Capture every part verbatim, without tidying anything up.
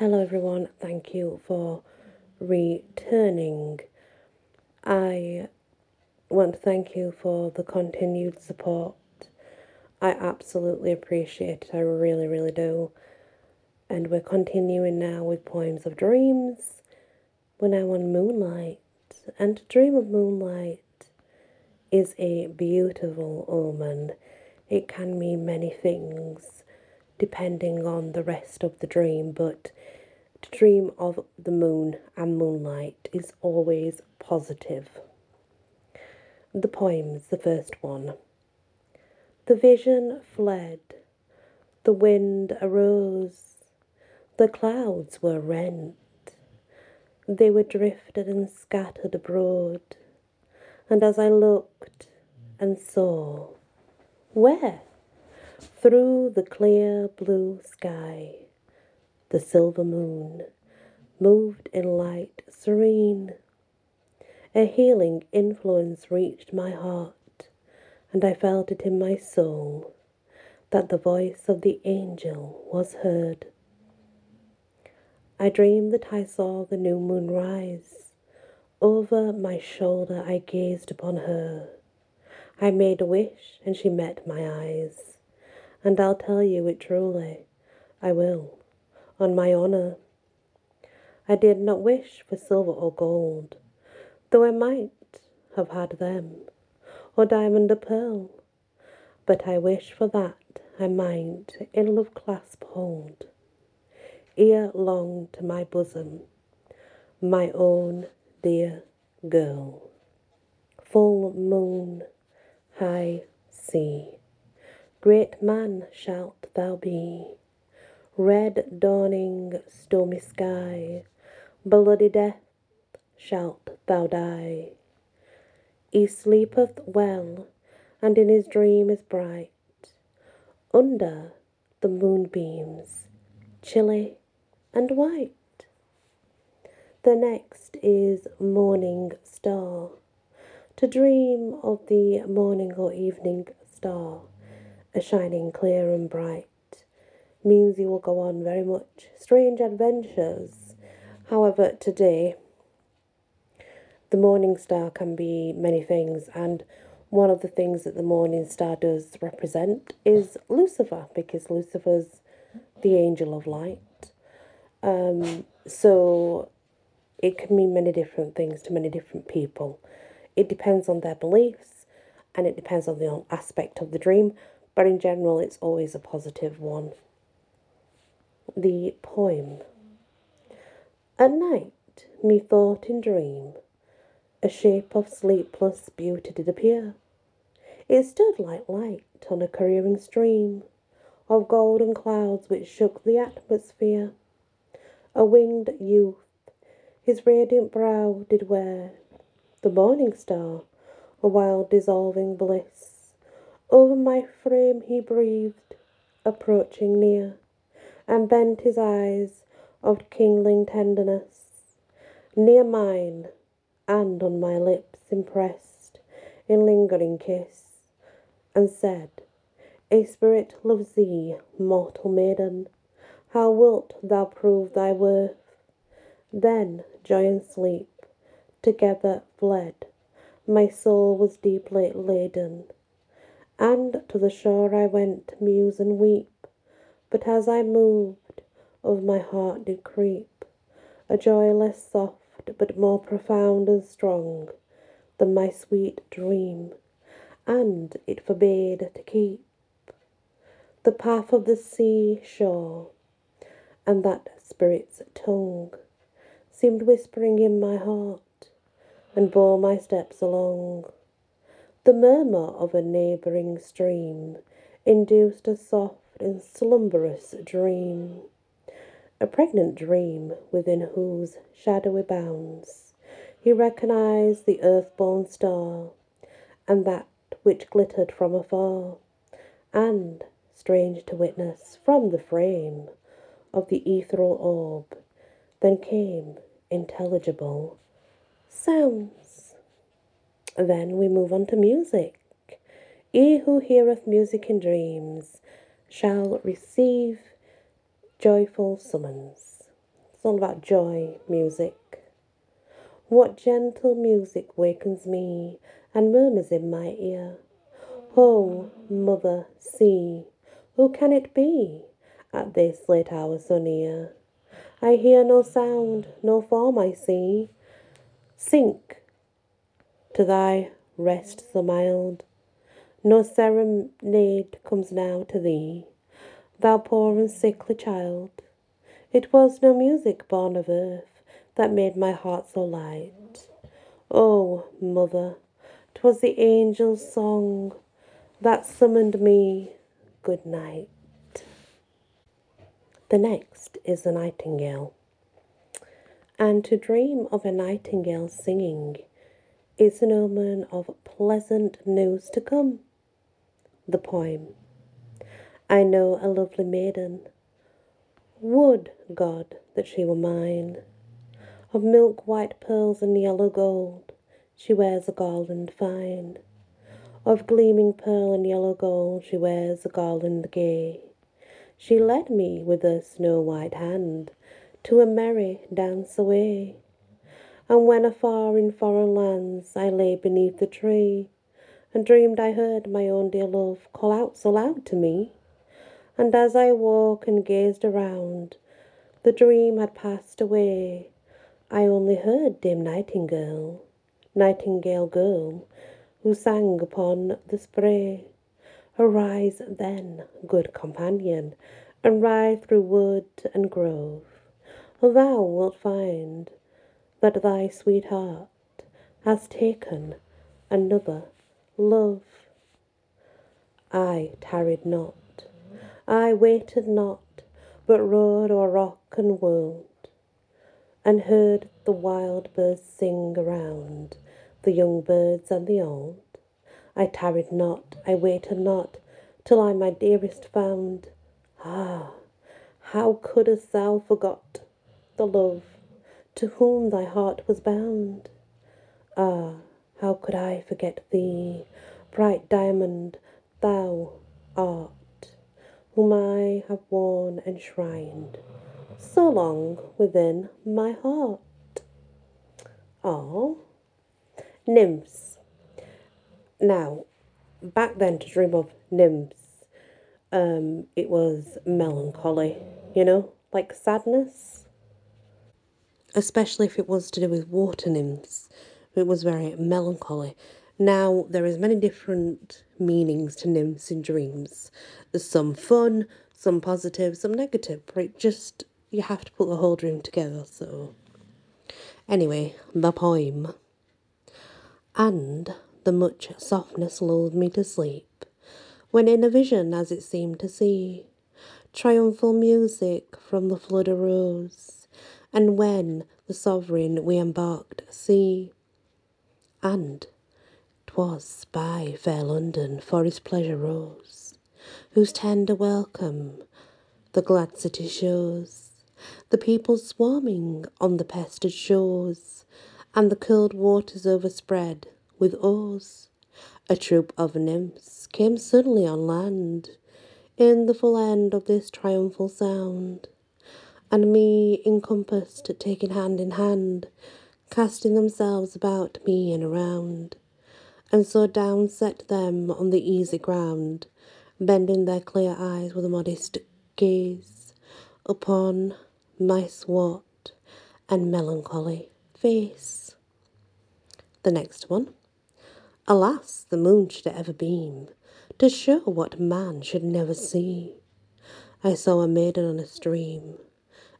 Hello everyone, thank you for returning. I want to thank you for the continued support. I absolutely appreciate it, I really, really do. And we're continuing now with Poems of Dreams. We're now on Moonlight. And to dream of moonlight is a beautiful omen. It can mean many things, depending on the rest of the dream, but to dream of the moon and moonlight is always positive. The poems, the first one. The vision fled, the wind arose, the clouds were rent, they were drifted and scattered abroad, and as I looked and saw, where? Through the clear blue sky, the silver moon moved in light serene. A healing influence reached my heart, and I felt it in my soul that the voice of the angel was heard. I dreamed that I saw the new moon rise. Over my shoulder I gazed upon her. I made a wish, and she met my eyes. And I'll tell you it truly, I will, on my honour. I did not wish for silver or gold, though I might have had them, or diamond or pearl, but I wish for that I might in love clasp hold, ear long to my bosom, my own dear girl. Full moon, high sea. Great man shalt thou be, red dawning stormy sky, bloody death shalt thou die. He sleepeth well, and in his dream is bright, under the moonbeams, chilly and white. The next is Morning Star, to dream of the morning or evening star. A shining clear and bright means you will go on very much strange adventures. However, today, the morning star can be many things, and one of the things that the morning star does represent is Lucifer, because Lucifer's the angel of light. Um, so it can mean many different things to many different people. It depends on their beliefs, and it depends on the aspect of the dream. But in general, it's always a positive one. The poem. At night, me thought in dream, a shape of sleepless beauty did appear. It stood like light on a careering stream of golden clouds which shook the atmosphere. A winged youth, his radiant brow did wear, the morning star, a wild dissolving bliss. Over my frame he breathed, approaching near, and bent his eyes of kindling tenderness. Near mine, and on my lips impressed, in lingering kiss, and said, A spirit loves thee, mortal maiden, how wilt thou prove thy worth? Then joy and sleep together fled, my soul was deeply laden. And to the shore I went to muse and weep, but as I moved, of my heart did creep a joy less soft, but more profound and strong than my sweet dream, and it forbade to keep the path of the sea shore, and that spirit's tongue seemed whispering in my heart, and bore my steps along. The murmur of a neighbouring stream induced a soft and slumberous dream, a pregnant dream within whose shadowy bounds he recognised the earth-born star, and that which glittered from afar, and, strange to witness, from the frame of the ethereal orb, then came intelligible sounds. Then we move on to music. He who heareth music in dreams shall receive joyful summons. It's all about joy music. What gentle music wakens me and murmurs in my ear. Oh, mother, see, who can it be at this late hour so near? I hear no sound, no form I see. Sink to thy rest so mild. No serenade comes now to thee, thou poor and sickly child. It was no music born of earth that made my heart so light. Oh, mother, 'twas the angel's song that summoned me good night. The next is the nightingale. And to dream of a nightingale singing is an omen of pleasant news to come. The poem. I know a lovely maiden, would God that she were mine. Of milk white pearls and yellow gold, she wears a garland fine. Of gleaming pearl and yellow gold, she wears a garland gay. She led me with her snow-white hand to a merry dance away. And when afar in foreign lands I lay beneath the tree, and dreamed I heard my own dear love call out so loud to me, and as I woke and gazed around, the dream had passed away. I only heard dim nightingale, nightingale girl, who sang upon the spray. Arise then, good companion, and ride through wood and grove. Thou wilt find that thy sweetheart has taken another love. I tarried not, I waited not, but rode o'er rock and wold, and heard the wild birds sing around, the young birds and the old. I tarried not, I waited not, till I my dearest found. Ah, how couldst thou forgot the love to whom thy heart was bound? Ah, how could I forget thee, bright diamond thou art, whom I have worn enshrined so long within my heart. Ah, nymphs. Now, back then to dream of nymphs, um, it was melancholy, you know, like sadness. Especially if it was to do with water nymphs, it was very melancholy. Now, there is many different meanings to nymphs in dreams. There's some fun, some positive, some negative, but it just, you have to put the whole dream together, so. Anyway, the poem. And the much softness lulled me to sleep, when in a vision, as it seemed to see, triumphal music from the flood arose, and when the sovereign we embarked at sea, and 'twas by fair London for his pleasure rose, whose tender welcome the glad city shows, the people swarming on the pestered shores, and the curled waters overspread with oars. A troop of nymphs came suddenly on land, in the full end of this triumphal sound, and me encompassed, taking hand in hand, casting themselves about me and around, and so down set them on the easy ground, bending their clear eyes with a modest gaze upon my swart and melancholy face. The next one. Alas, the moon should ever beam, to show what man should never see. I saw a maiden on a stream,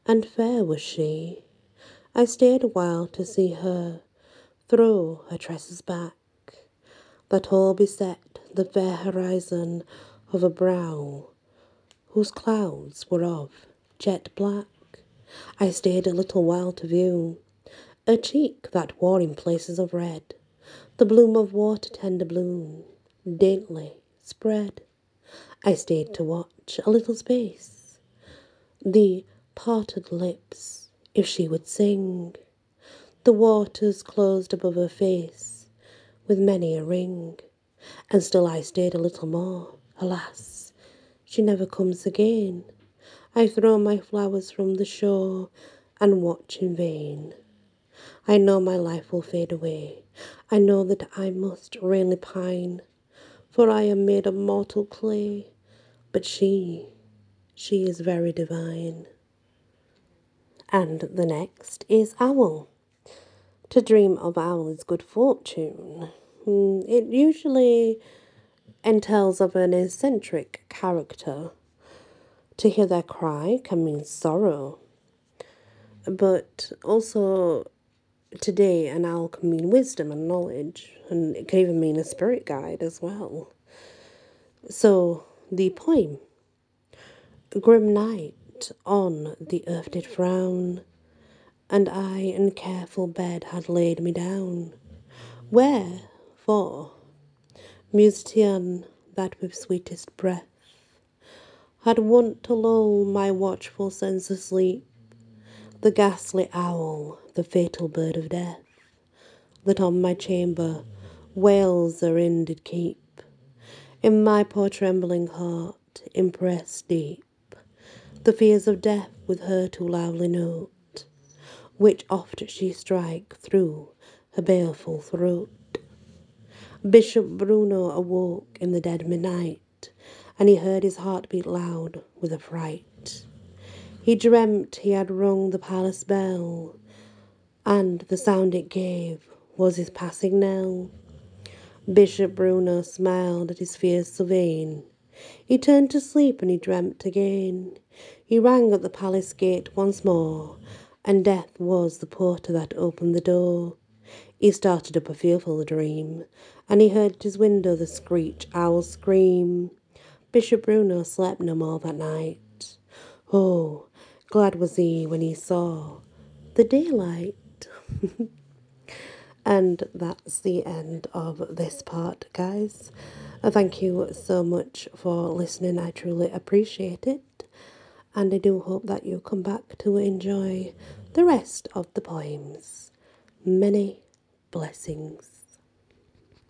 and fair was she. I stayed awhile to see her throw her tresses back, that all beset the fair horizon of a brow, whose clouds were of jet black. I stayed a little while to view a cheek that wore in places of red the bloom of water tender bloom, daintily spread. I stayed to watch a little space the parted lips, if she would sing. The waters closed above her face with many a ring, and still I stayed a little more. Alas, she never comes again. I throw my flowers from the shore, and watch in vain. I know my life will fade away. I know that I must really pine, for I am made of mortal clay, but she, she is very divine. And the next is Owl. To dream of owl is good fortune. It usually entails of an eccentric character. To hear their cry can mean sorrow, but also today an owl can mean wisdom and knowledge, and it can even mean a spirit guide as well. So the poem: Grim night on the earth did frown, and I in careful bed had laid me down, wherefore Musician that with sweetest breath had wont to lull my watchful sense asleep, the ghastly owl, the fatal bird of death, that on my chamber wails therein did keep, in my poor trembling heart impressed deep, the fears of death with her too loudly note, which oft she strike through her baleful throat. Bishop Bruno awoke in the dead midnight, and he heard his heart beat loud with affright. He dreamt he had rung the palace bell, and the sound it gave was his passing knell. Bishop Bruno smiled at his fears so vain. He turned to sleep and he dreamt again. He rang at the palace gate once more, and death was the porter that opened the door. He started up a fearful dream, and he heard at his window the screech owl scream. Bishop Bruno slept no more that night. Oh, glad was he when he saw the daylight. And that's the end of this part, guys. Thank you so much for listening. I truly appreciate it. And I do hope that you come back to enjoy the rest of the poems. Many blessings.